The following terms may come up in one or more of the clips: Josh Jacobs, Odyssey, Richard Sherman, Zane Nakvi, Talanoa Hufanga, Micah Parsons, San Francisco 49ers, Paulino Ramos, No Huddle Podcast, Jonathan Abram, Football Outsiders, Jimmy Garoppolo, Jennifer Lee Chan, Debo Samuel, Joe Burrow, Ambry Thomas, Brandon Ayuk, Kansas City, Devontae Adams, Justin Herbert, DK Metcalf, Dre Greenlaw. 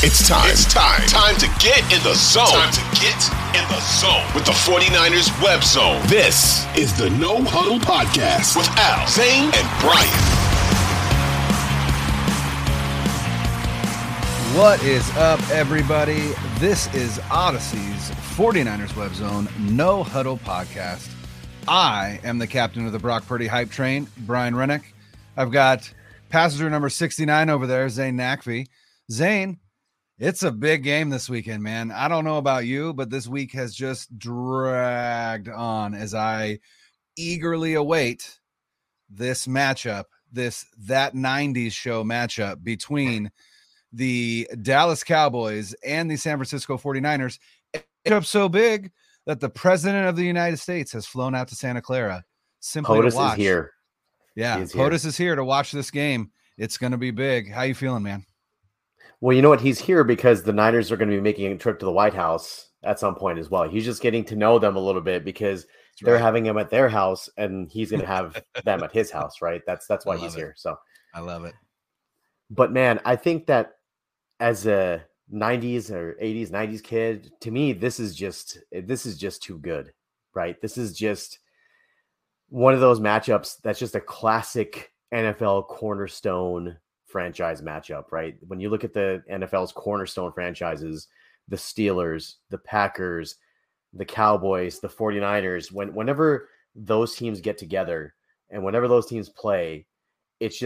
It's time to get in the zone. Time to get in the zone with the 49ers Web Zone. This is the No Huddle Podcast with Al, Zane, and Brian. What is up, everybody? This is Odyssey's 49ers Web Zone No Huddle Podcast. I am the captain of the Brock Purdy hype train, Brian Rennick. I've got passenger number 69 over there, Zane Nakvi. Zane, it's a big game this weekend, man. I don't know about you, but this week has just dragged on as I eagerly await this matchup, that 90s show matchup between the Dallas Cowboys and the San Francisco 49ers. It's up so big that the president of the United States has flown out to Santa Clara simply POTUS to watch. POTUS is here. Yeah, POTUS is here to watch this game. It's going to be big. How you feeling, man? Well, you know what? He's here because the Niners are going to be making a trip to the White House at some point as well. He's just getting to know them a little bit because they're having him at their house and he's going to have them at his house, right? That's why he's here. So I love it. But man, I think that as a 90s or 80s, 90s kid, to me, this is just too good, right? This is just one of those matchups that's just a classic NFL cornerstone franchise matchup, right? When you look at the NFL's cornerstone franchises, the Steelers, the Packers, the Cowboys, the 49ers, whenever those teams get together and whenever those teams play, there's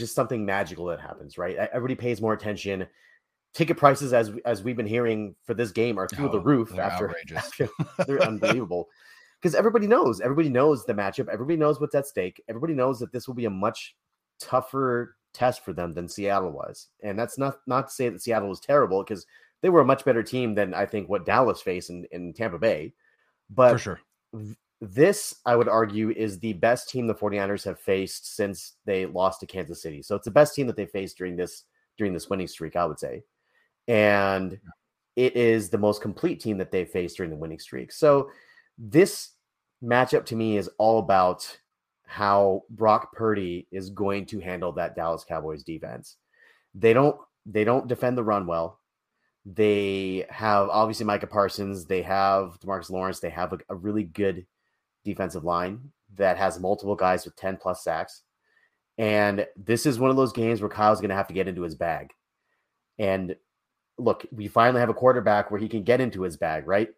just something magical that happens, right? Everybody pays more attention. Ticket prices, as we've been hearing for this game, are through the roof. After they're unbelievable because everybody knows the matchup. Everybody knows what's at stake. Everybody knows that this will be a much tougher test for them than Seattle was. And that's not to say that Seattle was terrible, because they were a much better team than I think what Dallas faced in Tampa Bay. But for sure, this, I would argue, is the best team the 49ers have faced since they lost to Kansas City. So it's the best team that they faced during this winning streak, I would say. And it is the most complete team that they faced during the winning streak. So this matchup to me is all about how Brock Purdy is going to handle that Dallas Cowboys defense. They don't defend the run well. They have obviously Micah Parsons. They have DeMarcus Lawrence. They have a really good defensive line that has multiple guys with 10 plus sacks. And this is one of those games where Kyle's going to have to get into his bag. And look, we finally have a quarterback where he can get into his bag, right?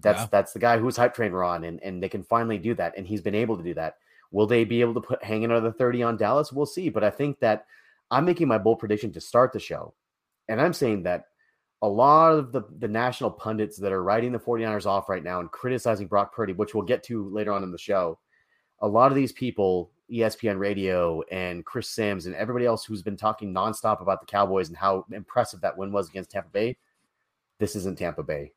That's the guy who's hype train we're on, and they can finally do that. And he's been able to do that. Will they be able to hang another 30 on Dallas? We'll see. But I think that I'm making my bold prediction to start the show. And I'm saying that a lot of the national pundits that are writing the 49ers off right now and criticizing Brock Purdy, which we'll get to later on in the show, a lot of these people, ESPN Radio and Chris Sims and everybody else who's been talking nonstop about the Cowboys and how impressive that win was against Tampa Bay, this isn't Tampa Bay.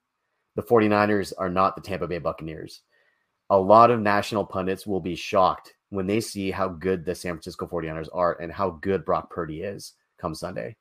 The 49ers are not the Tampa Bay Buccaneers. A lot of national pundits will be shocked when they see how good the San Francisco 49ers are and how good Brock Purdy is come Sunday.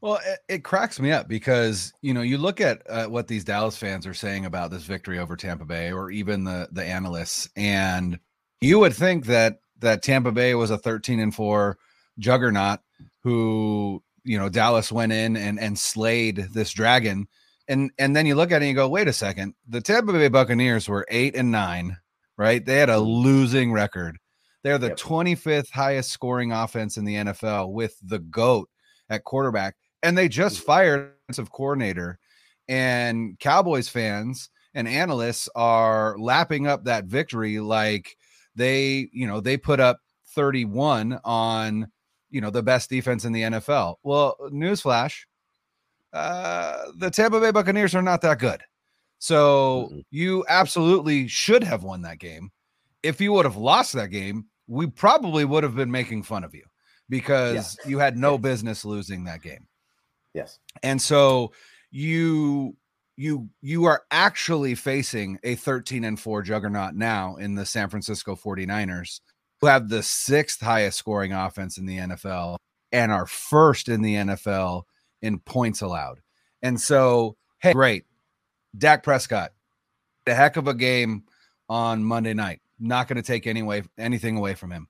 Well, it cracks me up because, you know, you look at what these Dallas fans are saying about this victory over Tampa Bay, or even the analysts, and you would think that Tampa Bay was a 13-4 juggernaut who, you know, Dallas went in and slayed this dragon. And then you look at it and you go, wait a second, the Tampa Bay Buccaneers were 8-9, right? They had a losing record. They're the 25th highest scoring offense in the NFL with the GOAT at quarterback. And they just fired offensive coordinator, and Cowboys fans and analysts are lapping up that victory. Like they put up 31 on, you know, the best defense in the NFL. Well, newsflash. The Tampa Bay Buccaneers are not that good. So you absolutely should have won that game. If you would have lost that game, we probably would have been making fun of you because you had no business losing that game. Yes. And so you are actually facing a 13-4 juggernaut now in the San Francisco 49ers, who have the 6th highest scoring offense in the NFL and are 1st in the NFL in points allowed. And so, hey, great. Dak Prescott, the heck of a game on Monday night. Not going to take anything away from him.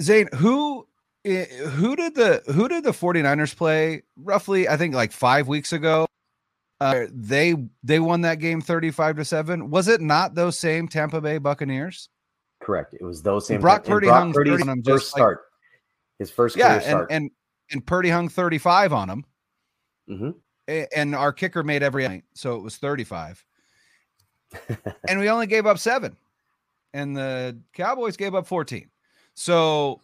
Zane, who Who did the 49ers play roughly? I think like 5 weeks ago. They won that game 35-7. Was it not those same Tampa Bay Buccaneers? Correct. It was those same. Brock Purdy hung 30 on him first start. His first career start. And Purdy hung 35 on him. Mm-hmm. And our kicker made every night, so it was 35. And we only gave up 7. And the Cowboys gave up 14. So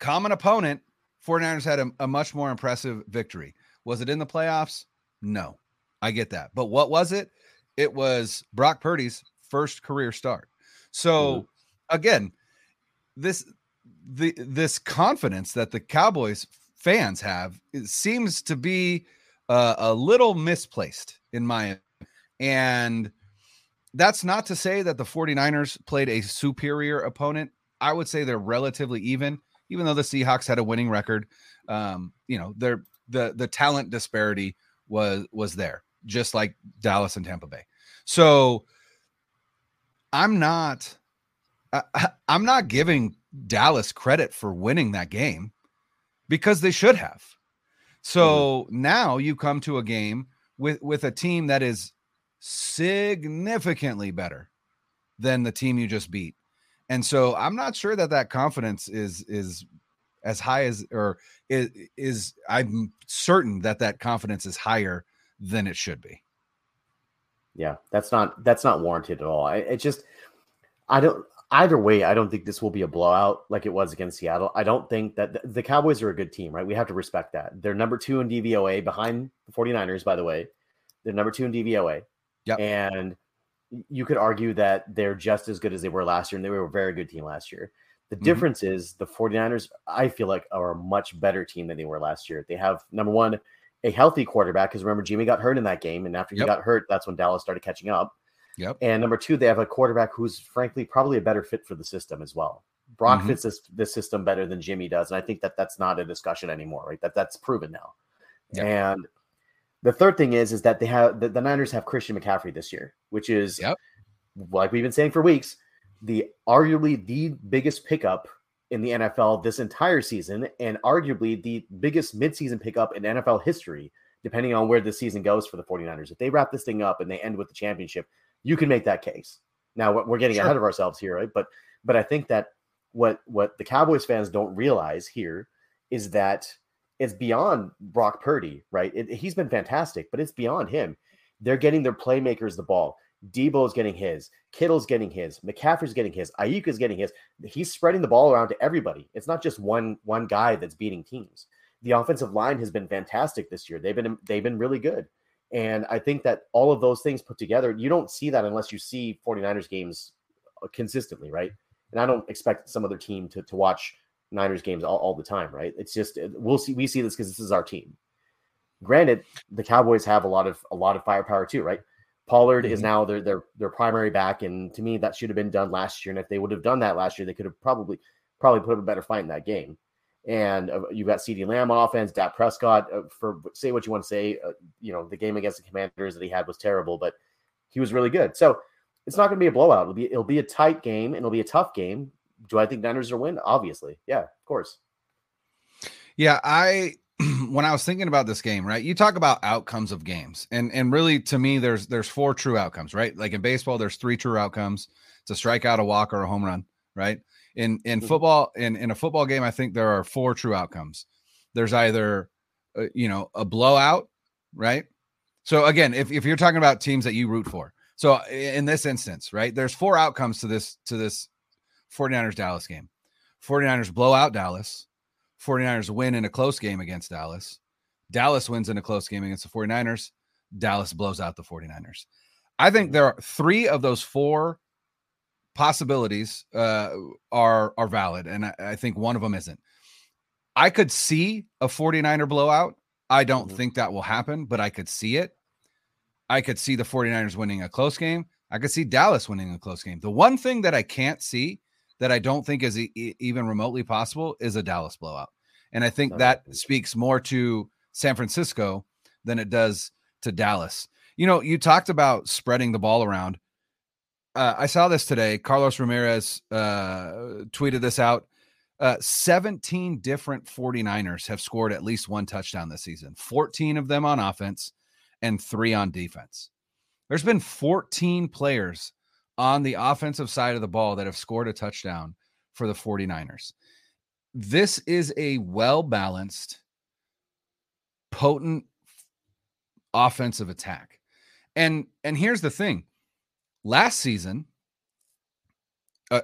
common opponent, 49ers had a much more impressive victory. Was it in the playoffs? No, I get that. But what was it? It was Brock Purdy's first career start. So again, this confidence that the Cowboys fans have, it seems to be a little misplaced in my opinion. And that's not to say that the 49ers played a superior opponent. I would say they're relatively even though the Seahawks had a winning record. The talent disparity was there, just like Dallas and Tampa Bay. So I'm not giving Dallas credit for winning that game because they should have. So now you come to a game with a team that is significantly better than the team you just beat. And so I'm not sure that confidence is as high as, or is I'm certain that confidence is higher than it should be. Yeah, that's not warranted at all. I don't think this will be a blowout like it was against Seattle. I don't think that the Cowboys are a good team, right? We have to respect that. They're number 2 in DVOA behind the 49ers, by the way. They're number 2 in DVOA. Yep. And you could argue that they're just as good as they were last year, and they were a very good team last year. The difference is the 49ers, I feel like, are a much better team than they were last year. They have, number one, a healthy quarterback, because remember, Jimmy got hurt in that game, and after he got hurt, that's when Dallas started catching up. Yep. And number 2, they have a quarterback who's, frankly, probably a better fit for the system as well. Brock fits this system better than Jimmy does, and I think that that's not a discussion anymore, right? That's proven now. Yep. And the third thing is that they have the Niners have Christian McCaffrey this year, which is, like we've been saying for weeks, arguably the biggest pickup in the NFL this entire season, and arguably the biggest midseason pickup in NFL history, depending on where the season goes for the 49ers. If they wrap this thing up and they end with the championship, you can make that case. Now, we're getting ahead of ourselves here, right? But I think that what the Cowboys fans don't realize here is that it's beyond Brock Purdy, right? He's been fantastic, but it's beyond him. They're getting their playmakers the ball. Debo's getting his, Kittle's getting his, McCaffrey's getting his, Ayuk is getting his. He's spreading the ball around to everybody. It's not just one guy that's beating teams. The offensive line has been fantastic this year. They've been really good. And I think that all of those things put together, you don't see that unless you see 49ers games consistently, right? And I don't expect some other team to watch Niners games all the time, right? It's just we see this because this is our team. Granted, the Cowboys have a lot of firepower too, right? Pollard is now their primary back, and to me, that should have been done last year. And if they would have done that last year, they could have probably put up a better fight in that game. And you've got CeeDee Lamb on offense, Dak Prescott. For say what you want to say, the game against the Commanders that he had was terrible, but he was really good. So it's not going to be a blowout. It'll be a tight game, and it'll be a tough game. Do I think Niners will win? Obviously, yeah, of course. Yeah, when I was thinking about this game, right, you talk about outcomes of games, and really to me, there's 4 true outcomes, right? Like in baseball, there's 3 true outcomes: it's a strikeout, a walk, or a home run, right? In football, in a football game, I think there are 4 true outcomes. There's either, a blowout, right? So again, if you're talking about teams that you root for, so in this instance, right, there's 4 outcomes to this 49ers Dallas game. 49ers blow out Dallas. 49ers win in a close game against Dallas. Dallas wins in a close game against the 49ers. Dallas blows out the 49ers. I think there are 3 of those 4 possibilities are valid, and I think one of them isn't. I could see a 49er blowout. I don't think that will happen, but I could see it. I could see the 49ers winning a close game. I could see Dallas winning a close game. The one thing that I can't see, that I don't think is even remotely possible, is a Dallas blowout. And I think that speaks more to San Francisco than it does to Dallas. You talked about spreading the ball around. I saw this today. Carlos Ramirez tweeted this out. 17 different 49ers have scored at least one touchdown this season, 14 of them on offense and 3 on defense. There's been 14 players on the offensive side of the ball that have scored a touchdown for the 49ers. This is a well-balanced, potent offensive attack. And here's the thing. Last season,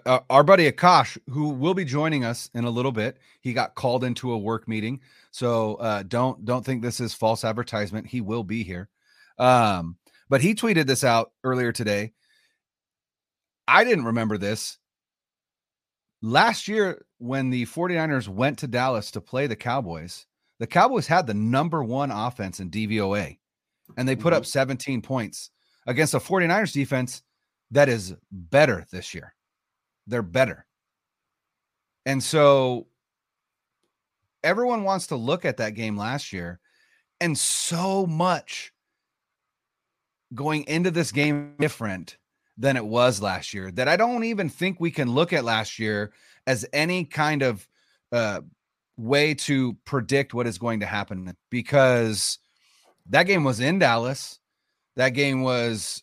our buddy Akash, who will be joining us in a little bit, he got called into a work meeting. So don't think this is false advertisement. He will be here. But he tweeted this out earlier today. I didn't remember this. Last year, when the 49ers went to Dallas to play the Cowboys had the number one offense in DVOA, and they put up 17 points against a 49ers defense that is better this year. They're better. And so everyone wants to look at that game last year, and so much going into this game different than it was last year that I don't even think we can look at last year as any kind of way to predict what is going to happen, because that game was in Dallas. That game was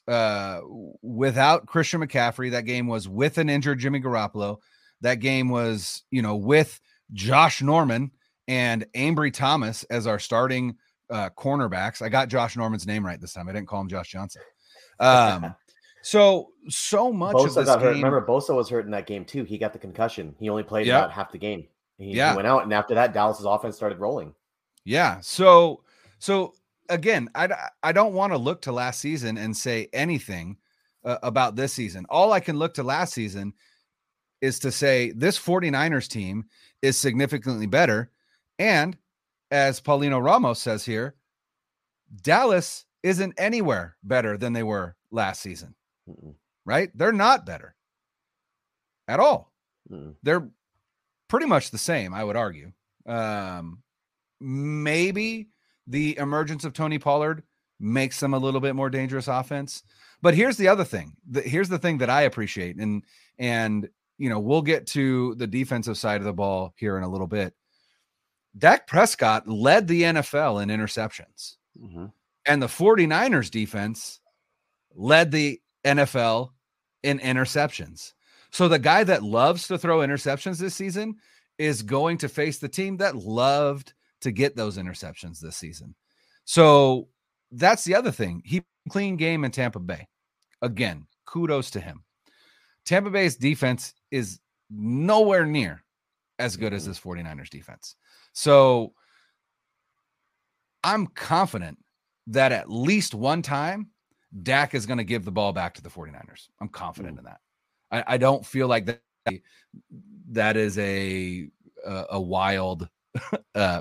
without Christian McCaffrey. That game was with an injured Jimmy Garoppolo. That game was, with Josh Norman and Ambry Thomas as our starting cornerbacks. I got Josh Norman's name right this time. I didn't call him Josh Johnson. So much Bosa of this got hurt. Game, remember, Bosa was hurt in that game too. He got the concussion. He only played about half the game. He went out, and after that, Dallas' offense started rolling. Yeah. So again, I don't want to look to last season and say anything about this season. All I can look to last season is to say this 49ers team is significantly better. And as Paulino Ramos says here, Dallas isn't anywhere better than they were last season, right? They're not better at all. Mm. They're pretty much the same, I would argue. Maybe the emergence of Tony Pollard makes them a little bit more dangerous offense. But here's the other thing. Here's the thing that I appreciate. And we'll get to the defensive side of the ball here in a little bit. Dak Prescott led the NFL in interceptions. Mm-hmm. And the 49ers defense led the NFL in interceptions. So the guy that loves to throw interceptions this season is going to face the team that loved to get those interceptions this season. So that's the other thing. He clean game in Tampa Bay. Again, kudos to him. Tampa Bay's defense is nowhere near as good as this 49ers defense. So I'm confident that at least one time Dak is going to give the ball back to the 49ers. I'm confident in that. I don't feel like that is a wild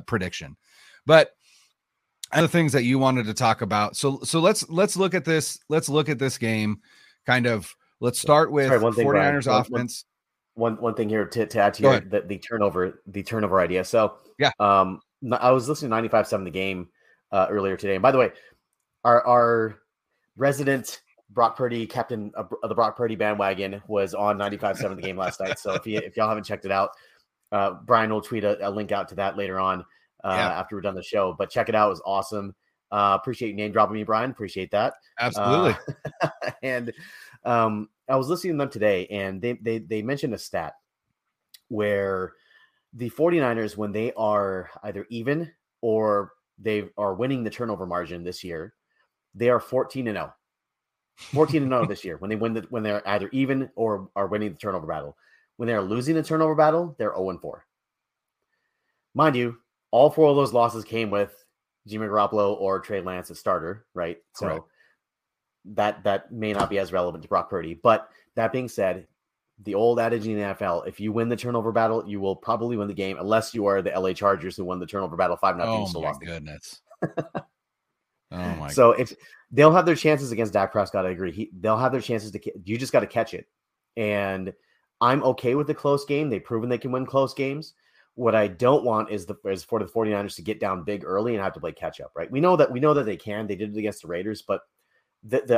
prediction, but other things that you wanted to talk about. So let's look at this. Let's look at this game kind of, let's start with 49ers offense. One thing here to add to your, the turnover idea. So yeah, I was listening to 95.7 the game earlier today. And by the way, our resident Brock Purdy, captain of the Brock Purdy bandwagon, was on 95.7 the game last night. So if y'all haven't checked it out, Brian will tweet a link out to that later on after we're done the show. But check it out; it was awesome. Appreciate you name dropping me, Brian. Appreciate that. Absolutely. And I was listening to them today, and they mentioned a stat where the 49ers, when they are either even or they are winning the turnover margin this year, they are 14-0. 14-0 this year. When they win when they're either even or are winning the turnover battle. When they are losing the turnover battle, they're 0-4. Mind you, all 4 of those losses came with Jimmy Garoppolo or Trey Lance as starter, right? Correct. So that may not be as relevant to Brock Purdy. But that being said, the old adage in the NFL: if you win the turnover battle, you will probably win the game, unless you are the LA Chargers, who won the turnover battle 5-0. Oh my goodness. Oh my! So if they'll have their chances against Dak Prescott, I agree. They'll have their chances to. You just got to catch it, and I'm okay with the close game. They've proven they can win close games. What I don't want is for the 49ers to get down big early and have to play catch up. Right? We know that they can. They did it against the Raiders, but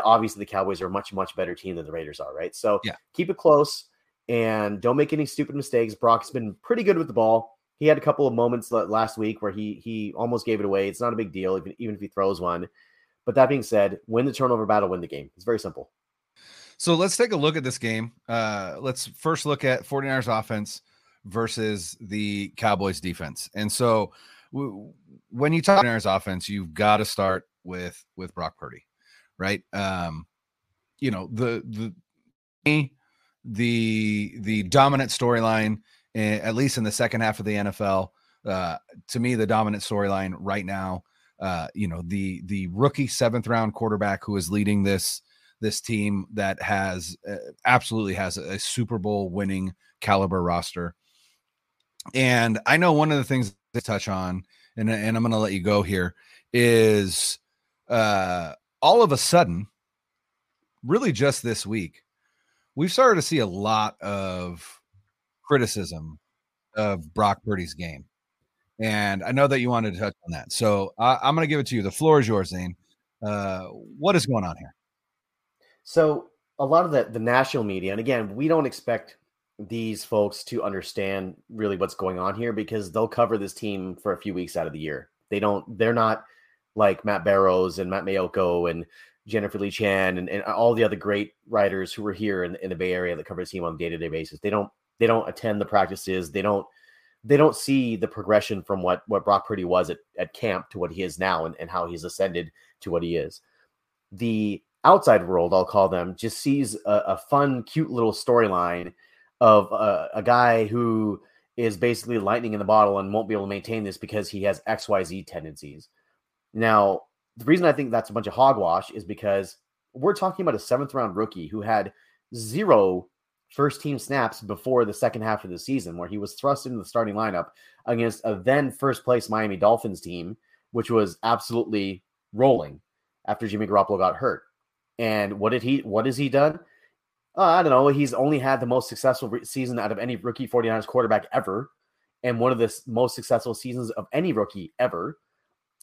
obviously the Cowboys are a much better team than the Raiders are. Right? So keep it close. and don't make any stupid mistakes. Brock's been pretty good with the ball. He had a couple of moments last week where he almost gave it away. It's not a big deal, even if he throws one. But that being said, win the turnover battle, win the game. It's very simple. So let's take a look at this game. Let's first look at 49ers offense versus the Cowboys defense. And so when you talk 49ers offense, you've got to start with Brock Purdy, right? You know, the dominant storyline, at least in the second half of the NFL, to me, the dominant storyline right now, you know, the rookie 7th round quarterback who is leading this team that has absolutely has a Super Bowl winning caliber roster. And I know one of the things to touch on, and I'm going to let you go here, is all of a sudden, really just this week, we've started to see a lot of criticism of Brock Purdy's game. And I know that you wanted to touch on that. So I'm going to give it to you. The floor is yours, Zane. What is going on here? So a lot of the national media, and again, we don't expect these folks to understand really what's going on here because they'll cover this team for a few weeks out of the year. They're not like Matt Barrows and Matt Mayoko and Jennifer Lee Chan and all the other great writers who were here in the Bay Area that cover the team on a day-to-day basis. They don't attend the practices. They don't see the progression from what Brock Purdy was at camp to what he is now and how he's ascended to what he is. The outside world, I'll call them, just sees a fun, cute little storyline of a guy who is basically lightning in the bottle and won't be able to maintain this because he has XYZ tendencies. Now, the reason I think that's a bunch of hogwash is because we're talking about a 7th round rookie who had 0 first team snaps before the second half of the season, where he was thrust into the starting lineup against a then first place Miami Dolphins team, which was absolutely rolling after Jimmy Garoppolo got hurt. And what has he done? I don't know. He's only had the most successful season out of any rookie 49ers quarterback ever. And one of the most successful seasons of any rookie ever.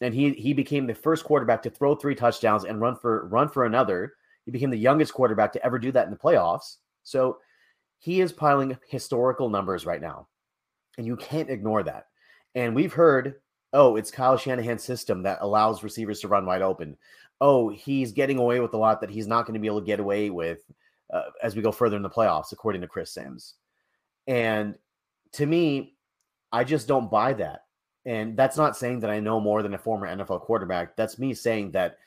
And he became the first quarterback to throw 3 touchdowns and run for another. He became the youngest quarterback to ever do that in the playoffs. So he is piling historical numbers right now. And you can't ignore that. And we've heard, oh, it's Kyle Shanahan's system that allows receivers to run wide open. Oh, he's getting away with a lot that he's not going to be able to get away with as we go further in the playoffs, according to Chris Sims. And to me, I just don't buy that. And that's not saying that I know more than a former NFL quarterback. That's me saying that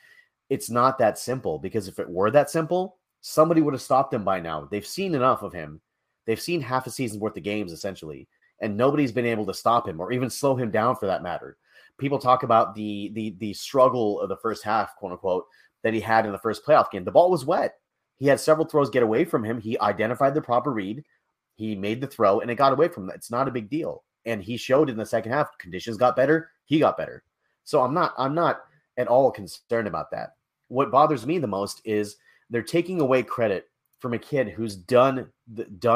it's not that simple, because if it were that simple, somebody would have stopped him by now. They've seen enough of him. They've seen half a season's worth of games, essentially, and nobody's been able to stop him or even slow him down for that matter. People talk about the struggle of the first half, quote unquote, that he had in the first playoff game. The ball was wet. He had several throws get away from him. He identified the proper read. He made the throw, and it got away from that. It's not a big deal. And he showed in the second half, conditions got better. He got better. So I'm not at all concerned about that. What bothers me the most is they're taking away credit from a kid who's done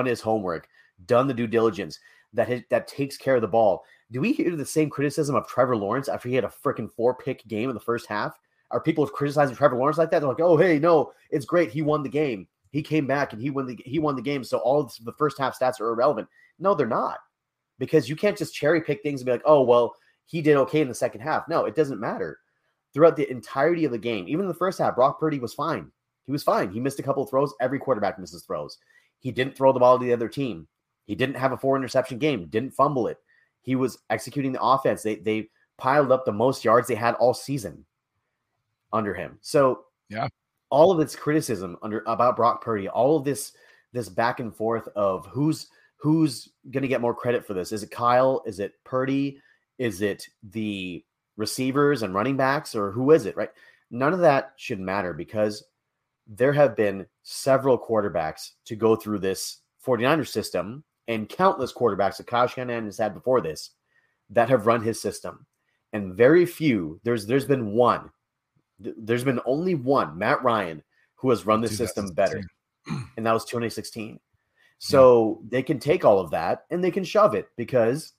his homework, done the due diligence, that takes care of the ball. Do we hear the same criticism of Trevor Lawrence after he had a freaking 4-pick game in the first half? Are people criticizing Trevor Lawrence like that? They're like, oh, hey, no, it's great. He won the game. He came back and he won the game, so all of the first half stats are irrelevant. No, they're not, because you can't just cherry pick things and be like, oh, well, he did okay in the second half. No, it doesn't matter. Throughout the entirety of the game, even in the first half, Brock Purdy was fine. He was fine. He missed a couple of throws. Every quarterback misses throws. He didn't throw the ball to the other team. He didn't have a 4-interception game, didn't fumble it. He was executing the offense. They piled up the most yards they had all season under him. So yeah, all of this criticism about Brock Purdy, all of this back and forth of who's going to get more credit for this. Is it Kyle? Is it Purdy? Is it the receivers and running backs, or who is it, right? None of that should matter, because there have been several quarterbacks to go through this 49er system, and countless quarterbacks that Kyle Shanahan has had before this that have run his system. And very few, there's been one. There's been only one, Matt Ryan, who has run this system better. And that was 2016. So They can take all of that and they can shove it, because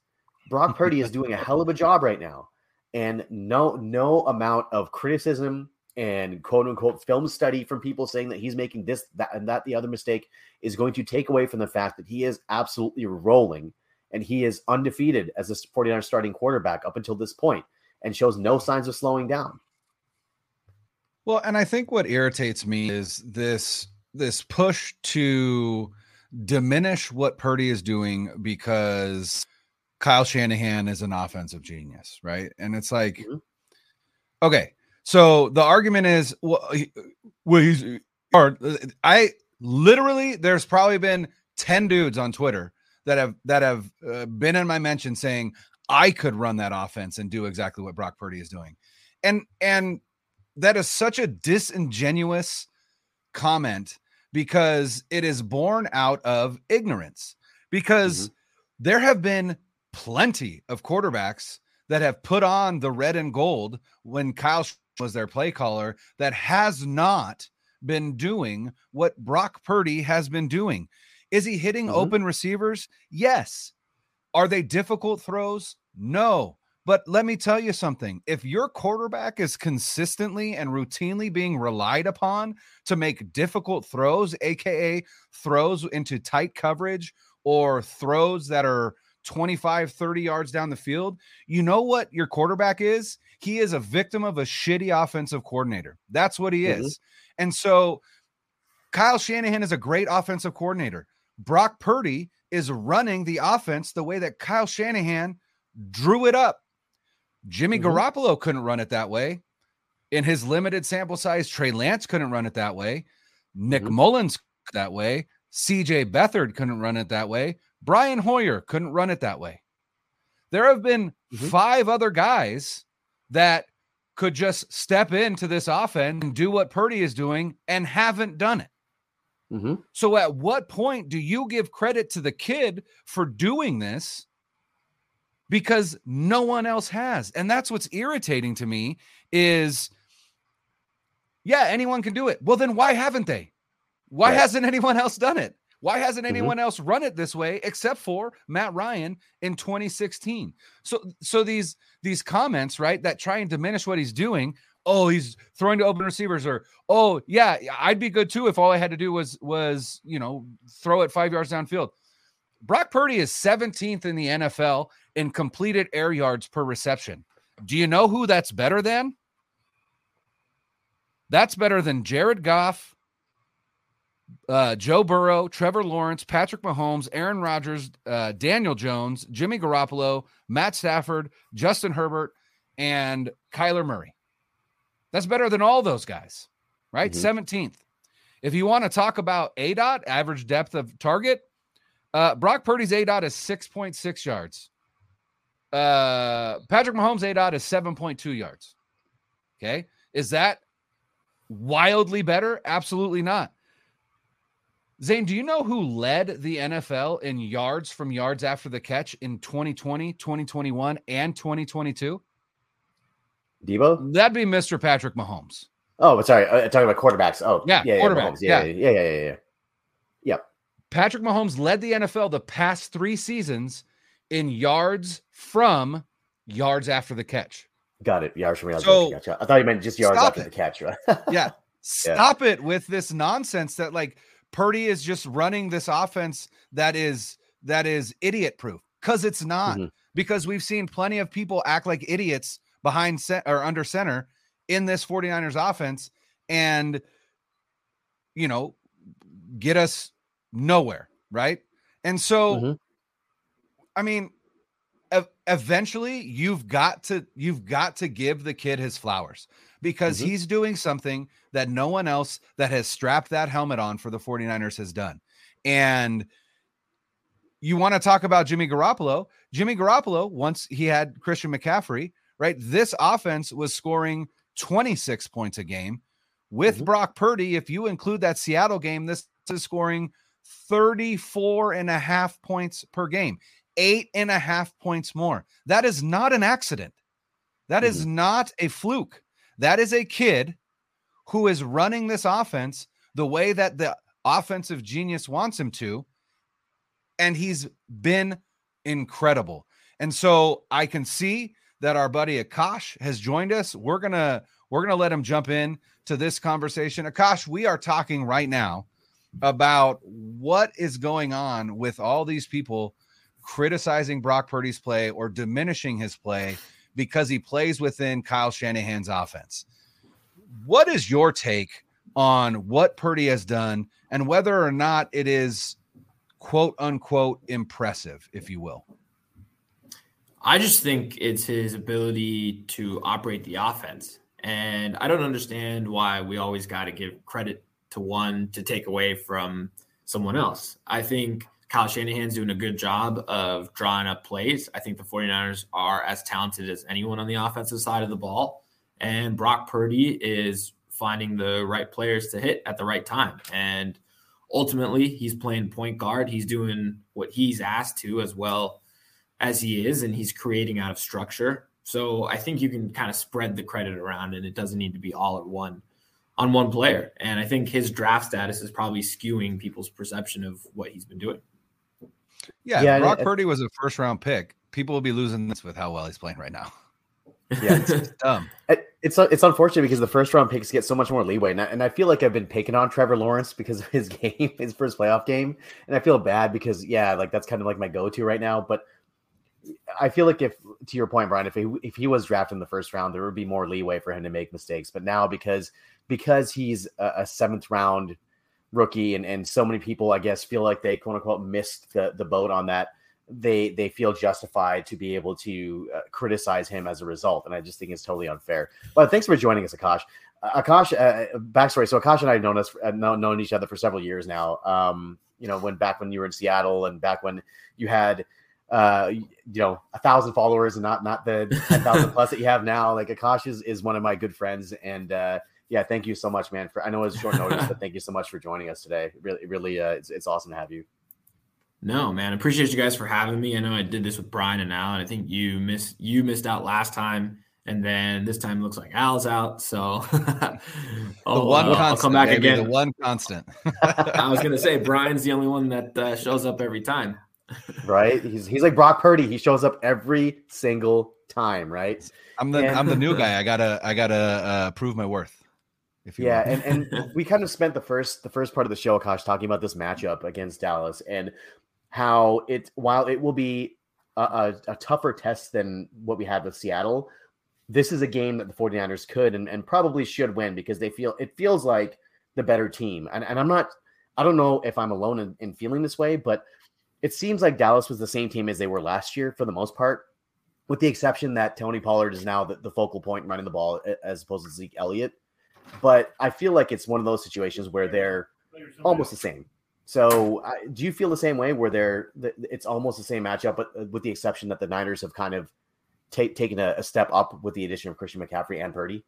Brock Purdy is doing a hell of a job right now. And no amount of criticism and quote unquote film study from people saying that he's making this, that, and that the other mistake is going to take away from the fact that he is absolutely rolling and he is undefeated as a 49ers starting quarterback up until this point and shows no signs of slowing down. Well, and I think what irritates me is this push to diminish what Purdy is doing because Kyle Shanahan is an offensive genius, right? And it's like, okay, so the argument is, there's probably been 10 dudes on Twitter that have been in my mention saying I could run that offense and do exactly what Brock Purdy is doing. And that is such a disingenuous comment because it is born out of ignorance, because there have been plenty of quarterbacks that have put on the red and gold when Kyle was their play caller that has not been doing what Brock Purdy has been doing. Is he hitting open receivers? Yes. Are they difficult throws? No. But let me tell you something. If your quarterback is consistently and routinely being relied upon to make difficult throws, aka throws into tight coverage or throws that are 25, 30 yards down the field, you know what your quarterback is? He is a victim of a shitty offensive coordinator. That's what he is. And so Kyle Shanahan is a great offensive coordinator. Brock Purdy is running the offense the way that Kyle Shanahan drew it up. Jimmy Garoppolo couldn't run it that way. In his limited sample size, Trey Lance couldn't run it that way. Nick Mullins that way. CJ Beathard couldn't run it that way. Brian Hoyer couldn't run it that way. There have been five other guys that could just step into this offense and do what Purdy is doing and haven't done it. So at what point do you give credit to the kid for doing this? Because no one else has. And that's what's irritating to me is, yeah, anyone can do it. Well, then why haven't they? Why hasn't anyone else done it? Why hasn't anyone else run it this way except for Matt Ryan in 2016? So these comments, right, that try and diminish what he's doing. Oh, he's throwing to open receivers, or, oh, yeah, I'd be good too if all I had to do was you know, throw it 5 yards downfield. Brock Purdy is 17th in the NFL in completed air yards per reception. Do you know who that's better than? That's better than Jared Goff, Joe Burrow, Trevor Lawrence, Patrick Mahomes, Aaron Rodgers, Daniel Jones, Jimmy Garoppolo, Matt Stafford, Justin Herbert, and Kyler Murray. That's better than all those guys, right? 17th. If you want to talk about ADOT, average depth of target, Brock Purdy's ADOT is 6.6 yards. Patrick Mahomes' ADOT is 7.2 yards. Okay. Is that wildly better? Absolutely not. Zane, do you know who led the NFL in yards from yards after the catch in 2020, 2021, and 2022? Debo? That'd be Mr. Patrick Mahomes. Oh, sorry. I'm talking about quarterbacks. Oh, yeah. Quarterbacks. Yeah. Yep. Patrick Mahomes led the NFL the past three seasons in yards from yards after the catch. Got it. Yards from yards after the catch. I thought you meant just yards after the catch, right? Yeah. Stop it with this nonsense that, like, Purdy is just running this offense that is idiot proof. Because it's not. Because we've seen plenty of people act like idiots behind or under center in this 49ers offense and, you know, get us nowhere. Right. And so, I mean, eventually you've got to give the kid his flowers because he's doing something that no one else that has strapped that helmet on for the 49ers has done. And you want to talk about Jimmy Garoppolo, once he had Christian McCaffrey, right? This offense was scoring 26 points a game. With Brock Purdy, if you include that Seattle game, this is scoring 34.5 points per game, 8.5 points more. That is not an accident. That is not a fluke. That is a kid who is running this offense the way that the offensive genius wants him to, and he's been incredible. And so I can see that our buddy Akash has joined us. We're gonna let him jump in to this conversation. Akash, we are talking right now about what is going on with all these people criticizing Brock Purdy's play or diminishing his play because he plays within Kyle Shanahan's offense. What is your take on what Purdy has done and whether or not it is quote unquote impressive, if you will? I just think it's his ability to operate the offense. And I don't understand why we always got to give credit to one to take away from someone else. I think Kyle Shanahan's doing a good job of drawing up plays. I think the 49ers are as talented as anyone on the offensive side of the ball. And Brock Purdy is finding the right players to hit at the right time. And ultimately, he's playing point guard. He's doing what he's asked to as well as he is, and he's creating out of structure. So I think you can kind of spread the credit around, and it doesn't need to be all at one on one player. And I think his draft status is probably skewing people's perception of what he's been doing. Yeah, Brock Purdy was a first-round pick. People will be losing this with how well he's playing right now. Yeah, it's dumb. It's unfortunate because the first-round picks get so much more leeway. And I feel like I've been picking on Trevor Lawrence because of his game, his first playoff game. And I feel bad because, that's kind of like my go-to right now. But I feel like if, to your point, Brian, if he was drafted in the first round, there would be more leeway for him to make mistakes. But now because he's a seventh-round rookie and so many people, I guess, feel like they quote unquote missed the boat on that. They feel justified to be able to criticize him as a result. And I just think it's totally unfair. But thanks for joining us, Akash. Backstory. So Akash and I have known each other for several years now. When you were in Seattle and back when you had, 1,000 followers and not the 10,000 plus that you have now, like Akash is one of my good friends. And, yeah, thank you so much, man. I know it's short notice, but thank you so much for joining us today. Really, it's awesome to have you. No, man, I appreciate you guys for having me. I know I did this with Brian and Al, and I think you missed out last time, and then this time it looks like Al's out. So I'll come back again. The one constant. I was gonna say Brian's the only one that shows up every time. Right? He's like Brock Purdy. He shows up every single time. Right? I'm the new guy. I gotta prove my worth. And we kind of spent the first part of the show, Akash, talking about this matchup against Dallas and how while it will be a tougher test than what we had with Seattle, this is a game that the 49ers could and probably should win because it feels like the better team. And I don't know if I'm alone in feeling this way, but it seems like Dallas was the same team as they were last year for the most part, with the exception that Tony Pollard is now the focal point running the ball as opposed to Zeke Elliott. But I feel like it's one of those situations where they're almost the same. So do you feel the same way where it's almost the same matchup, but with the exception that the Niners have kind of taken a step up with the addition of Christian McCaffrey and Purdy?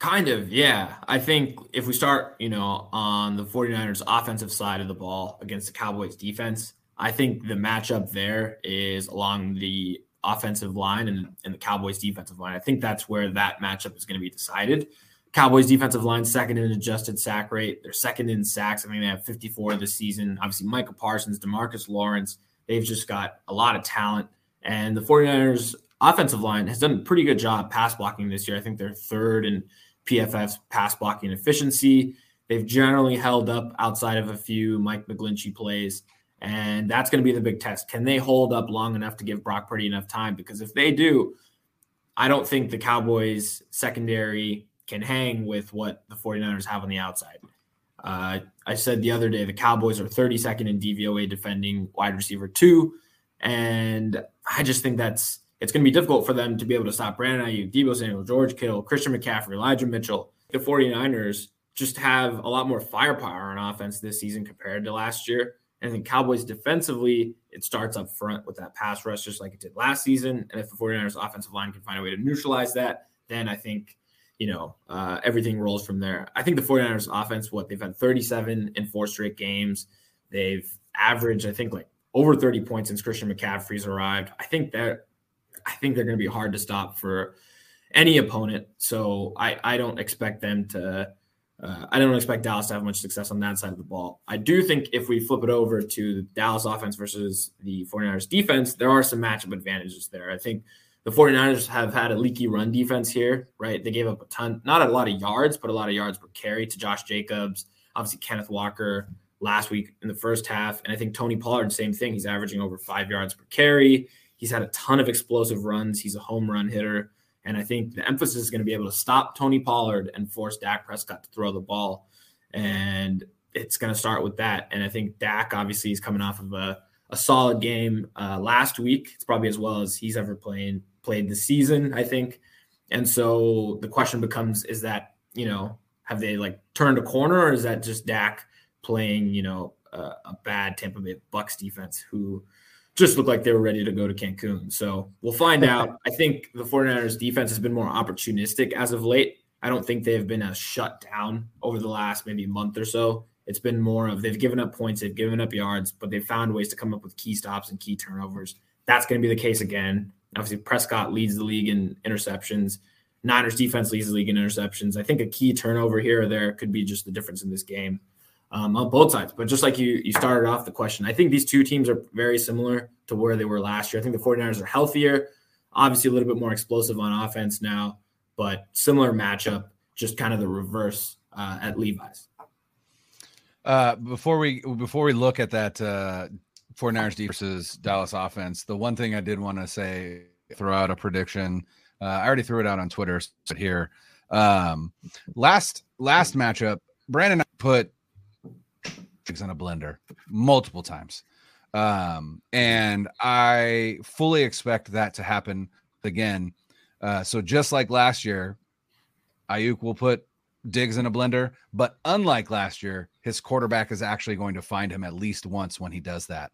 Kind of, yeah. I think if we start, on the 49ers offensive side of the ball against the Cowboys defense, I think the matchup there is along the offensive line and the Cowboys defensive line. I think that's where that matchup is going to be decided. Cowboys defensive line, second in adjusted sack rate. They're second in sacks. I mean, they have 54 this season. Obviously, Micah Parsons, DeMarcus Lawrence, they've just got a lot of talent. And the 49ers offensive line has done a pretty good job pass blocking this year. I think they're third in PFF's pass blocking efficiency. They've generally held up outside of a few Mike McGlinchey plays. And that's going to be the big test. Can they hold up long enough to give Brock Purdy enough time? Because if they do, I don't think the Cowboys secondary can hang with what the 49ers have on the outside. I said the other day, the Cowboys are 32nd in DVOA defending wide receiver 2. And I just think it's going to be difficult for them to be able to stop Brandon Ayuk, Debo Samuel, George Kittle, Christian McCaffrey, Elijah Mitchell. The 49ers just have a lot more firepower on offense this season compared to last year. And I think Cowboys defensively, it starts up front with that pass rush, just like it did last season. And if the 49ers offensive line can find a way to neutralize that, then I think, everything rolls from there. I think the 49ers offense, they've had 37 in 4 straight games. They've averaged, I think, like over 30 points since Christian McCaffrey's arrived. I think they're going to be hard to stop for any opponent. So I don't expect them to, I don't expect Dallas to have much success on that side of the ball. I do think if we flip it over to the Dallas offense versus the 49ers defense, there are some matchup advantages there. I think the 49ers have had a leaky run defense here, right? They gave up a ton, not a lot of yards, but a lot of yards per carry to Josh Jacobs, obviously Kenneth Walker last week in the first half. And I think Tony Pollard, same thing. He's averaging over 5 yards per carry. He's had a ton of explosive runs. He's a home run hitter. And I think the emphasis is going to be able to stop Tony Pollard and force Dak Prescott to throw the ball. And it's going to start with that. And I think Dak, obviously, is coming off of a solid game last week. It's probably as well as he's ever played this season, I think. And so the question becomes, is that, you know, have they like turned a corner, or is that just Dak playing, you know, a bad Tampa Bay Bucs defense who just looked like they were ready to go to Cancun? So we'll find out. I think the 49ers defense has been more opportunistic as of late. I don't think they've been as shut down over the last maybe month or so. It's been more of they've given up points, they've given up yards, but they've found ways to come up with key stops and key turnovers. That's going to be the case again. Obviously, Prescott leads the league in interceptions. Niners defense leads the league in interceptions. I think a key turnover here or there could be just the difference in this game. On both sides. But just like you started off the question, I think these two teams are very similar to where they were last year. I think the 49ers are healthier, obviously a little bit more explosive on offense now, but similar matchup, just kind of the reverse at Levi's. Before we look at that 49ers defense versus Dallas offense, the one thing I did want to say, throw out a prediction. I already threw it out on Twitter, but here. Last matchup, Brandon put in a blender multiple times, and I fully expect that to happen again. So just like last year, Ayuk will put Diggs in a blender, but unlike last year, his quarterback is actually going to find him at least once when he does that.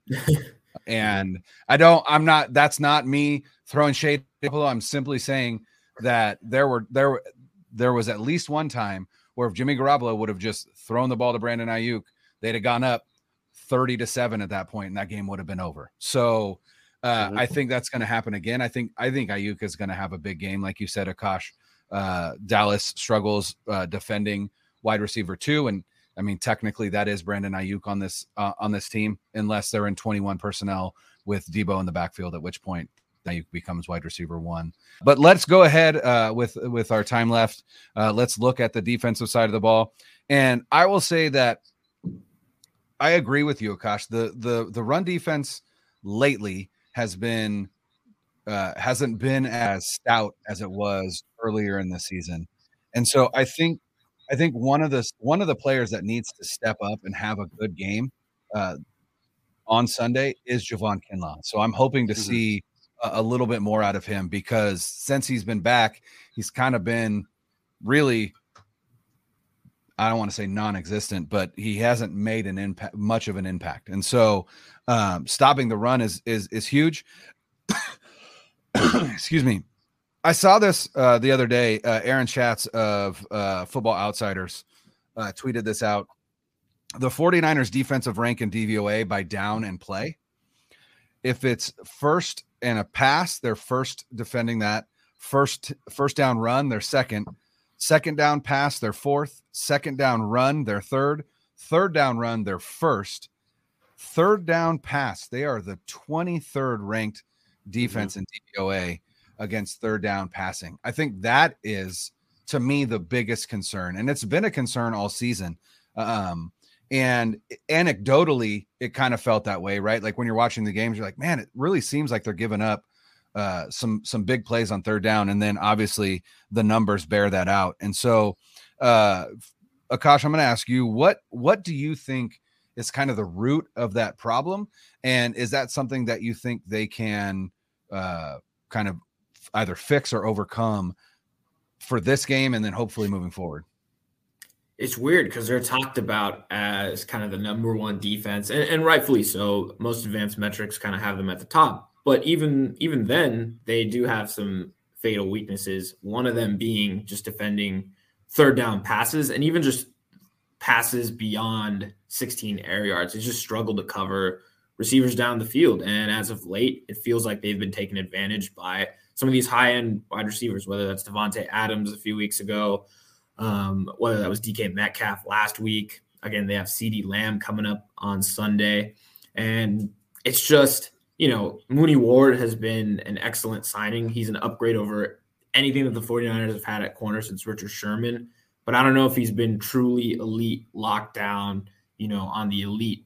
And that's not me throwing shade. I'm simply saying that there was at least one time where if Jimmy Garoppolo would have just thrown the ball to Brandon Ayuk, they'd have gone up 30-7 at that point, and that game would have been over. So I think that's going to happen again. I think Ayuk is going to have a big game. Like you said, Akash, Dallas struggles defending wide receiver 2. And I mean, technically that is Brandon Ayuk on this team, unless they're in 21 personnel with Debo in the backfield, at which point Ayuk becomes wide receiver 1. But let's go ahead with our time left. Let's look at the defensive side of the ball. And I will say that I agree with you, Akash. The run defense lately hasn't been as stout as it was earlier in the season, and so I think one of the players that needs to step up and have a good game on Sunday is Javon Kinlaw. So I'm hoping to see a little bit more out of him, because since he's been back, he's kind of been really, I don't want to say non-existent, but he hasn't made an impact, much of an impact. And so stopping the run is huge. Excuse me. I saw this the other day. Aaron Schatz of Football Outsiders tweeted this out. The 49ers defensive rank in DVOA by down and play. If it's first and a pass, they're first defending that. First down run, they're second. Second down pass, they're fourth. Second down run, they're third. Third down run, they're first. Third down pass, they are the 23rd ranked defense in DVOA against third down passing. I think that is, to me, the biggest concern. And it's been a concern all season. And anecdotally, it kind of felt that way, right? Like when you're watching the games, you're like, man, it really seems like they're giving up some big plays on third down, and then obviously the numbers bear that out. And so Akash, I'm going to ask you, what do you think is kind of the root of that problem, and is that something that you think they can kind of either fix or overcome for this game and then hopefully moving forward? It's weird because they're talked about as kind of the number one defense, and rightfully so. Most advanced metrics kind of have them at the top. But even then, they do have some fatal weaknesses, one of them being just defending third down passes and even just passes beyond 16 air yards. They just struggle to cover receivers down the field. And as of late, it feels like they've been taken advantage by some of these high-end wide receivers, whether that's Devontae Adams a few weeks ago, whether that was DK Metcalf last week. Again, they have CeeDee Lamb coming up on Sunday. And it's just – you know, Mooney Ward has been an excellent signing. He's an upgrade over anything that the 49ers have had at corner since Richard Sherman. But I don't know if he's been truly elite lockdown, you know, on the elite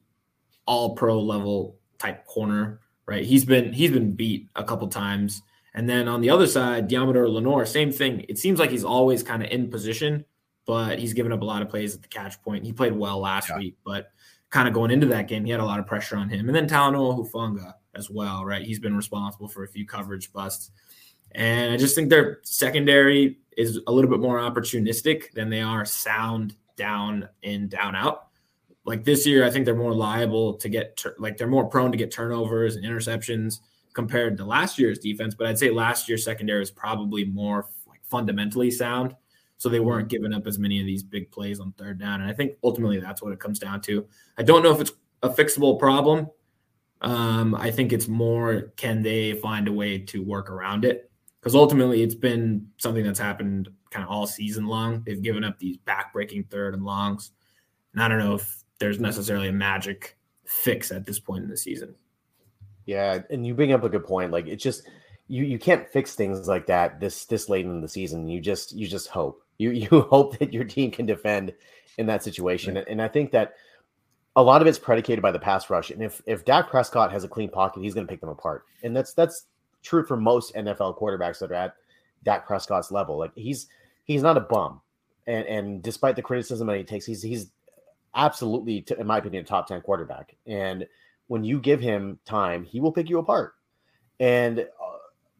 all-pro level type corner, right? He's been beat a couple times. And then on the other side, Diamador Lenore, same thing. It seems like he's always kind of in position, but he's given up a lot of plays at the catch point. He played well last week, but kind of going into that game, he had a lot of pressure on him. And then Talanoa Hufanga as well, right? He's been responsible for a few coverage busts. And I just think their secondary is a little bit more opportunistic than they are sound down in, down out. Like this year, I think they're more liable to get they're more prone to get turnovers and interceptions compared to last year's defense. But I'd say last year's secondary was probably more fundamentally sound. So they weren't giving up as many of these big plays on third down. And I think ultimately that's what it comes down to. I don't know if it's a fixable problem. I think it's more, can they find a way to work around it? Because ultimately it's been something that's happened kind of all season long. They've given up these backbreaking third and longs. And I don't know if there's necessarily a magic fix at this point in the season. Yeah, and you bring up a good point. Like, it's just you can't fix things like that this late in the season. You just hope. You hope that your team can defend in that situation. Right. And I think that a lot of it's predicated by the pass rush. And if Dak Prescott has a clean pocket, he's going to pick them apart. And that's true for most NFL quarterbacks that are at Dak Prescott's level. Like he's not a bum. And despite the criticism that he takes, he's absolutely, in my opinion, a top 10 quarterback. And when you give him time, he will pick you apart. And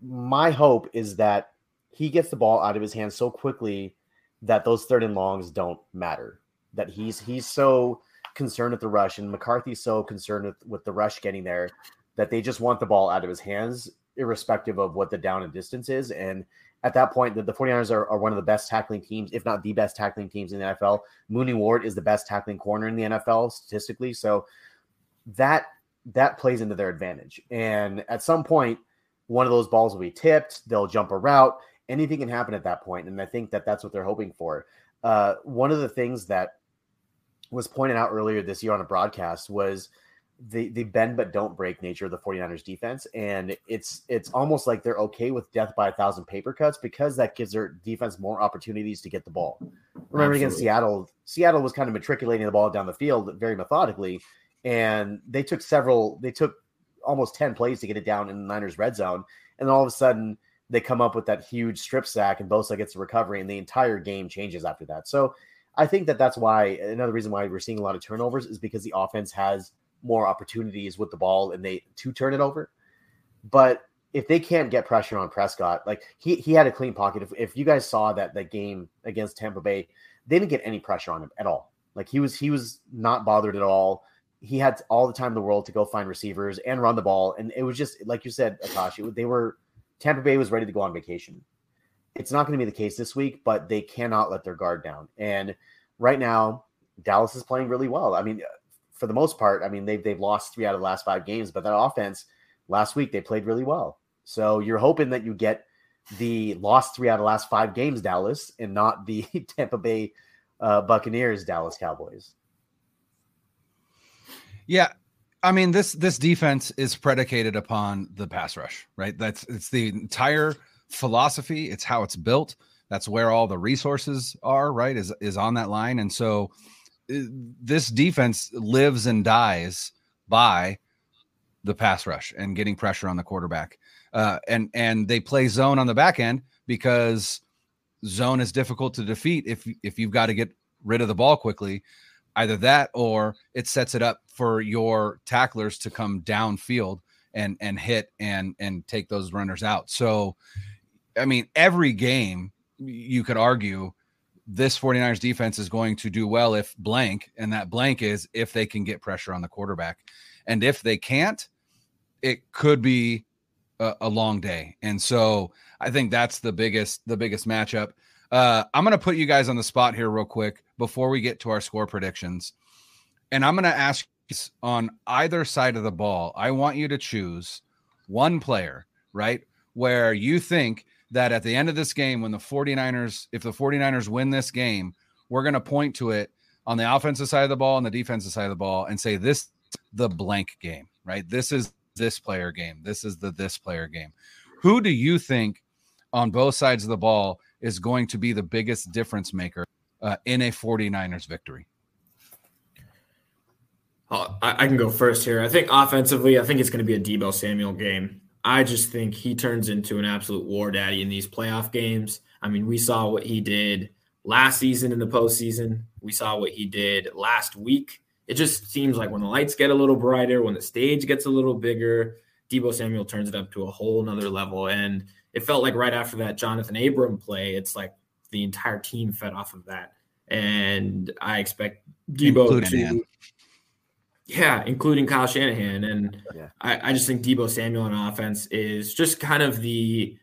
my hope is that he gets the ball out of his hands so quickly that those third and longs don't matter, that he's so concerned with the rush and McCarthy's so concerned with the rush getting there that they just want the ball out of his hands, irrespective of what the down and distance is. And at that point, the 49ers are one of the best tackling teams, if not the best tackling teams in the NFL. Mooney Ward is the best tackling corner in the NFL statistically. So that plays into their advantage. And at some point, one of those balls will be tipped. They'll jump a route. Anything can happen at that point. And I think that's what they're hoping for. One of the things that was pointed out earlier this year on a broadcast was the bend but don't break nature of the 49ers defense. And it's almost like they're okay with death by 1,000 paper cuts because that gives their defense more opportunities to get the ball. Remember, against Seattle was kind of matriculating the ball down the field very methodically. And they took almost 10 plays to get it down in the Niners red zone. And all of a sudden they come up with that huge strip sack and Bosa gets the recovery and the entire game changes after that. So I think that's why, another reason why we're seeing a lot of turnovers is because the offense has more opportunities with the ball and they to turn it over. But if they can't get pressure on Prescott, like he had a clean pocket. If you guys saw that game against Tampa Bay, they didn't get any pressure on him at all. Like he was not bothered at all. He had all the time in the world to go find receivers and run the ball. And it was just, like you said, Akash, Tampa Bay was ready to go on vacation. It's not going to be the case this week, but they cannot let their guard down. And right now, Dallas is playing really well. I mean, for the most part, I mean, they've lost 3 out of the last 5 games, but that offense last week, they played really well. So you're hoping that you get the lost 3 out of the last 5 games, Dallas, and not the Tampa Bay Buccaneers, Dallas Cowboys. Yeah, I mean, this defense is predicated upon the pass rush, right? It's the entire philosophy. It's how it's built. That's where all the resources are, right, is on that line. And so this defense lives and dies by the pass rush and getting pressure on the quarterback. And they play zone on the back end because zone is difficult to defeat if you've got to get rid of the ball quickly. Either that or it sets it up for your tacklers to come downfield and hit and take those runners out. So, I mean, every game you could argue this 49ers defense is going to do well if blank, and that blank is if they can get pressure on the quarterback. And if they can't, it could be a long day. And so I think that's the biggest matchup. I'm going to put you guys on the spot here real quick before we get to our score predictions. And I'm going to ask you on either side of the ball, I want you to choose one player, right, where you think that at the end of this game, when if the 49ers win this game, we're going to point to it on the offensive side of the ball and the defensive side of the ball and say, this is the blank game, right? This is this player game. This is the this player game. Who do you think on both sides of the ball is going to be the biggest difference maker in a 49ers victory? I can go first here. I think offensively, I think it's going to be a Debo Samuel game. I just think he turns into an absolute war daddy in these playoff games. I mean, we saw what he did last season in the postseason. We saw what he did last week. It just seems like when the lights get a little brighter, when the stage gets a little bigger, Debo Samuel turns it up to a whole nother level. And it felt like right after that Jonathan Abram play, it's like the entire team fed off of that. And I expect Debo including Kyle Shanahan. And yeah. I just think Debo Samuel on offense is just kind of the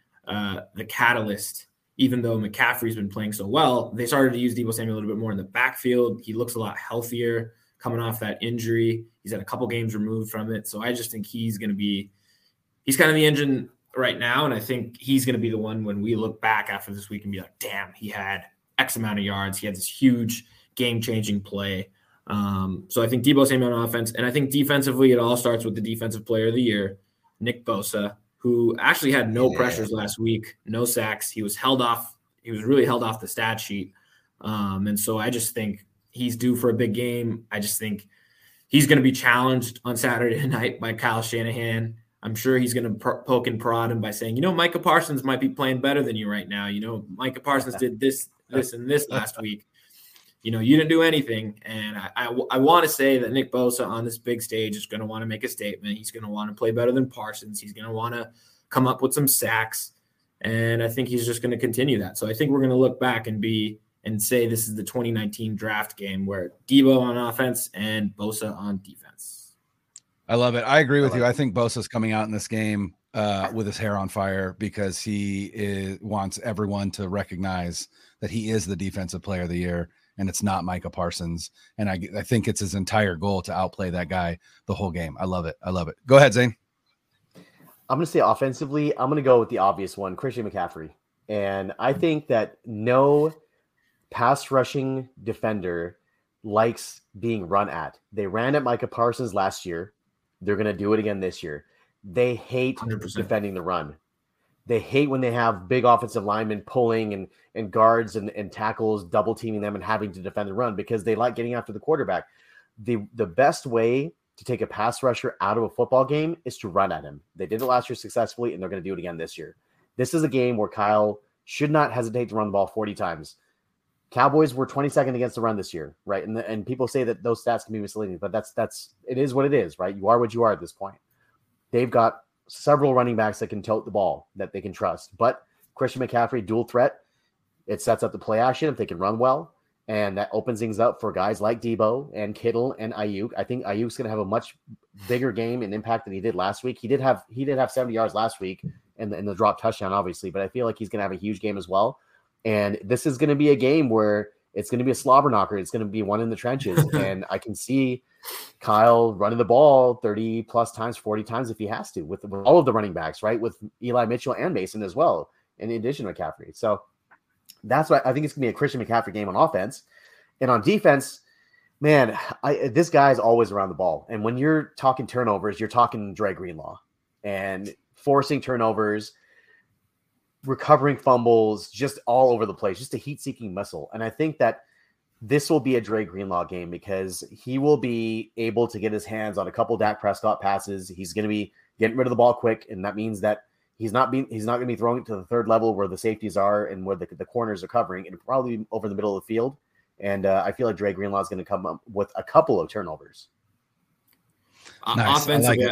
catalyst. Even though McCaffrey's been playing so well, they started to use Debo Samuel a little bit more in the backfield. He looks a lot healthier coming off that injury. He's had a couple games removed from it. So I just think he's kind of the engine right now. And I think he's going to be the one when we look back after this week and be like, damn, he had X amount of yards. He had this huge game-changing play. So I think Debo Samuel on offense. And I think defensively, it all starts with the defensive player of the year, Nick Bosa, who actually had no pressures last week, no sacks. He was held off. He was really held off the stat sheet. And so I just think he's due for a big game. I just think he's going to be challenged on Saturday night by Kyle Shanahan. I'm sure he's going to poke and prod him by saying, Micah Parsons might be playing better than you right now. Micah Parsons did this, and this last week. You didn't do anything. And I want to say that Nick Bosa on this big stage is going to want to make a statement. He's going to want to play better than Parsons. He's going to want to come up with some sacks. And I think he's just going to continue that. So I think we're going to look back and say this is the 2019 draft game where Debo on offense and Bosa on defense. I love it. I agree with you. I think Bosa's coming out in this game with his hair on fire because he wants everyone to recognize that he is the defensive player of the year. And it's not Micah Parsons. And I think it's his entire goal to outplay that guy the whole game. I love it. Go ahead, Zane. I'm going to say offensively, I'm going to go with the obvious one, Christian McCaffrey. And I think that no pass rushing defender likes being run at. They ran at Micah Parsons last year. They're going to do it again this year. They hate 100%. Defending the run. They hate when they have big offensive linemen pulling and guards and tackles double teaming them and having to defend the run because they like getting after the quarterback. The best way to take a pass rusher out of a football game is to run at him. They did it last year successfully, and they're going to do it again this year. This is a game where Kyle should not hesitate to run the ball 40 times. Cowboys were 22nd against the run this year, right? And people say that those stats can be misleading, but that's it is what it is, right? You are what you are at this point. They've got several running backs that can tote the ball that they can trust, but Christian McCaffrey dual threat, it sets up the play action if they can run well, and that opens things up for guys like Debo and Kittle and Ayuk. I think Ayuk's going to have a much bigger game and impact than he did last week. He did have 70 yards last week and the drop touchdown, obviously, but I feel like he's going to have a huge game as well. And this is going to be a game where it's going to be a slobber knocker. It's going to be one in the trenches, and I can see Kyle running the ball 30-plus times, 40 times if he has to, with all of the running backs, right, with Eli Mitchell and Mason as well, in addition to McCaffrey. So that's why I think it's going to be a Christian McCaffrey game on offense. And on defense, man, this guy is always around the ball. And when you're talking turnovers, you're talking Dre Greenlaw and forcing turnovers, recovering fumbles, just all over the place, just a heat-seeking missile. And I think that this will be a Dre Greenlaw game because he will be able to get his hands on a couple Dak Prescott passes. He's going to be getting rid of the ball quick, and that means that he's not going to be throwing it to the third level where the safeties are and where the corners are covering, and probably over the middle of the field. And I feel like Dre Greenlaw is going to come up with a couple of turnovers. Nice. Offensively,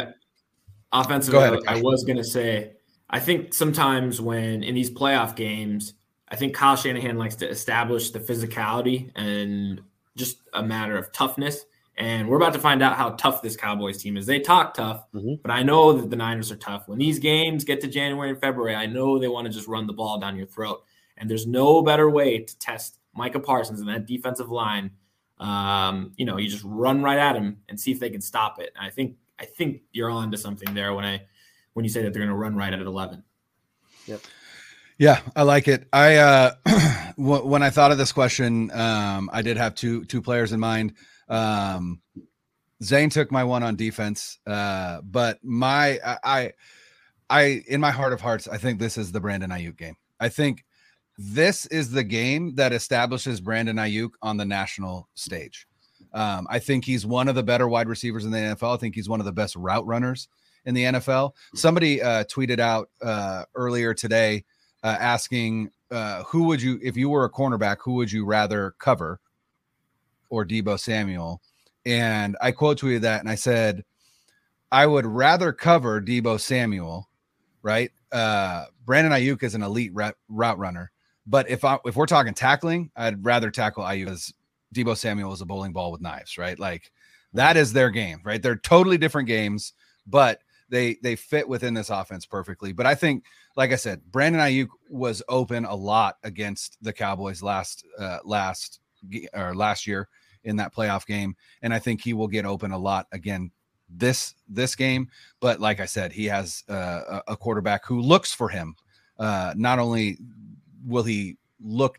I was going to say, I think sometimes when in these playoff games, I think Kyle Shanahan likes to establish the physicality and just a matter of toughness. And we're about to find out how tough this Cowboys team is. They talk tough, but I know that the Niners are tough. When these games get to January and February, I know they want to just run the ball down your throat. And there's no better way to test Micah Parsons and that defensive line. You just run right at him and see if they can stop it. And I think you're on to something there when you say that they're going to run right at 11. Yep. Yeah, I like it. When I thought of this question, I did have two players in mind. Zane took my one on defense, but I in my heart of hearts, I think this is the Brandon Ayuk game. I think this is the game that establishes Brandon Ayuk on the national stage. I think he's one of the better wide receivers in the NFL. I think he's one of the best route runners in the NFL. Somebody tweeted out earlier today asking, who would you, if you were a cornerback, who would you rather cover, or Debo Samuel? And I quote tweeted that, and I said, I would rather cover Debo Samuel, right? Brandon Ayuk is an elite route runner. But if we're talking tackling, I'd rather tackle Ayuk, because Debo Samuel is a bowling ball with knives, right? Like, that is their game, right? They're totally different games, but they fit within this offense perfectly. But I think, like I said, Brandon Ayuk was open a lot against the Cowboys last year in that playoff game, and I think he will get open a lot again this game. But like I said, he has a quarterback who looks for him. Not only will he look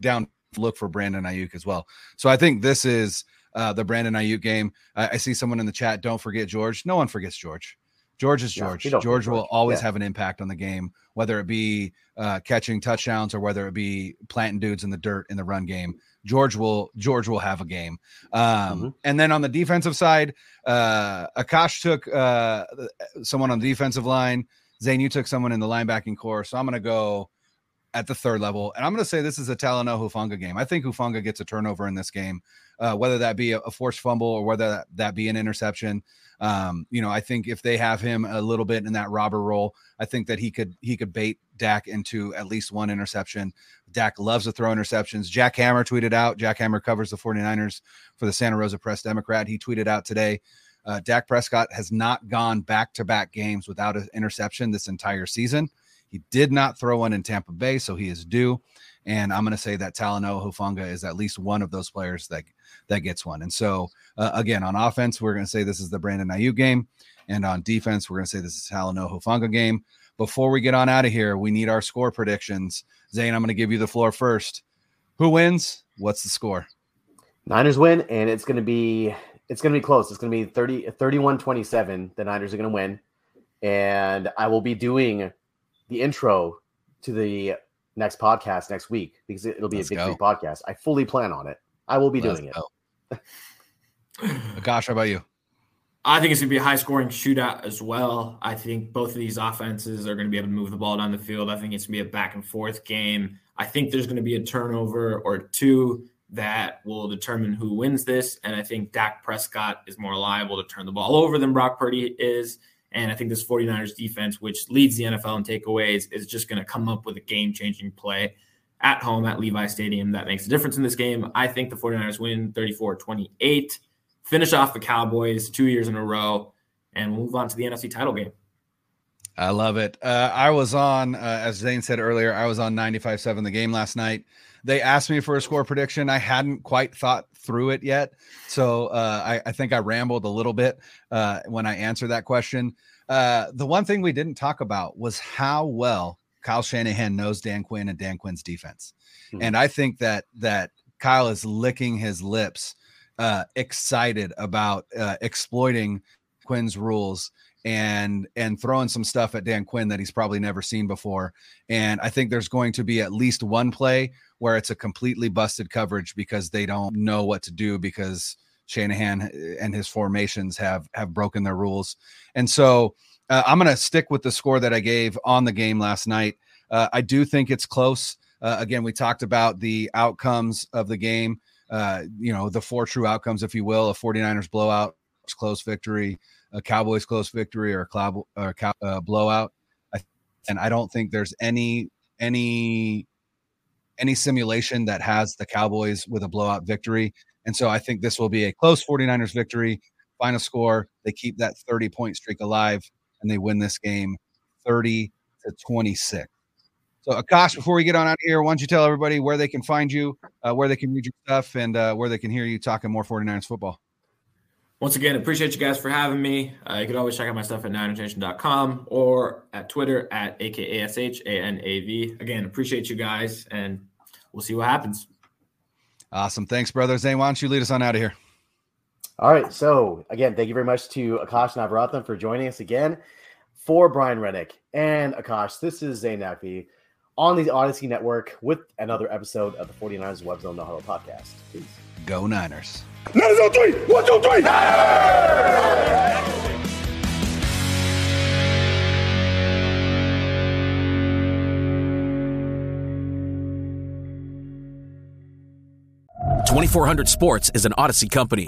for Brandon Ayuk as well. So I think this is the Brandon Ayuk game. I see someone in the chat, don't forget George. No one forgets George. George is George. Yeah, George will always have an impact on the game, whether it be catching touchdowns or whether it be planting dudes in the dirt in the run game. George will have a game. And then on the defensive side, Akash took someone on the defensive line. Zane, you took someone in the linebacking core. So I'm going to go at the third level, and I'm going to say this is a Talanoa Hufanga game. I think Hufanga gets a turnover in this game, whether that be a forced fumble or whether that be an interception. I think if they have him a little bit in that robber role, I think that he could bait Dak into at least one interception. Dak loves to throw interceptions. Jack Hammer tweeted out, Jack Hammer covers the 49ers for the Santa Rosa Press Democrat. He tweeted out today, Dak Prescott has not gone back-to-back games without an interception this entire season. He did not throw one in Tampa Bay, so he is due. And I'm going to say that Talanoa Hufanga is at least one of those players that gets one. And so, again, on offense, we're going to say this is the Brandon Ayuk game. And on defense, we're going to say this is Talanoa Hufanga game. Before we get on out of here, we need our score predictions. Zane, I'm going to give you the floor first. Who wins? What's the score? Niners win, and it's going to be close. It's going to be 31-27. The Niners are going to win. And I will be doing the intro to the next podcast next week, because it'll be a big three podcast. I fully plan on it. I will be doing it. Gosh, how about you? I think it's going to be a high-scoring shootout as well. I think both of these offenses are going to be able to move the ball down the field. I think it's going to be a back-and-forth game. I think there's going to be a turnover or two that will determine who wins this, and I think Dak Prescott is more liable to turn the ball over than Brock Purdy is. And I think this 49ers defense, which leads the NFL in takeaways, is just going to come up with a game-changing play at home at Levi's Stadium that makes a difference in this game. I think the 49ers win 34-28, finish off the Cowboys 2 years in a row, and we'll move on to the NFC title game. I love it. I was on, as Zane said earlier, I was on 95.7 the game last night. They asked me for a score prediction. I hadn't quite thought through it yet. So I think I rambled a little bit when I answered that question. The one thing we didn't talk about was how well Kyle Shanahan knows Dan Quinn and Dan Quinn's defense. Mm-hmm. And I think that Kyle is licking his lips, excited about exploiting Quinn's rules and throwing some stuff at Dan Quinn that he's probably never seen before. And I think there's going to be at least one play where it's a completely busted coverage because they don't know what to do, because Shanahan and his formations have broken their rules. And so I'm going to stick with the score that I gave on the game last night. I do think it's close. Again, we talked about the outcomes of the game, the four true outcomes, if you will: a 49ers blowout, close victory, a Cowboys close victory, or a blowout. And I don't think there's any simulation that has the Cowboys with a blowout victory. And so I think this will be a close 49ers victory. Final score, they keep that 30-point streak alive, and they win this game 30-26. So, Akash, before we get on out of here, why don't you tell everybody where they can find you, where they can read your stuff, and where they can hear you talking more 49ers football? Once again, appreciate you guys for having me. You can always check out my stuff at ninersnation.com or at Twitter at AKASHANAV. Again, appreciate you guys, and we'll see what happens. Awesome. Thanks, brother. Zane, why don't you lead us on out of here? All right. So again, thank you very much to Akash Anavarathan for joining us again. For Brian Rennick and Akash, this is Zane Nakvi on the Odyssey Network with another episode of the 49ers Web Zone No Huddle Podcast. Peace. Go Niners. Niners on three. 1, 2, 3. Niners! .400 Sports is an Odyssey company.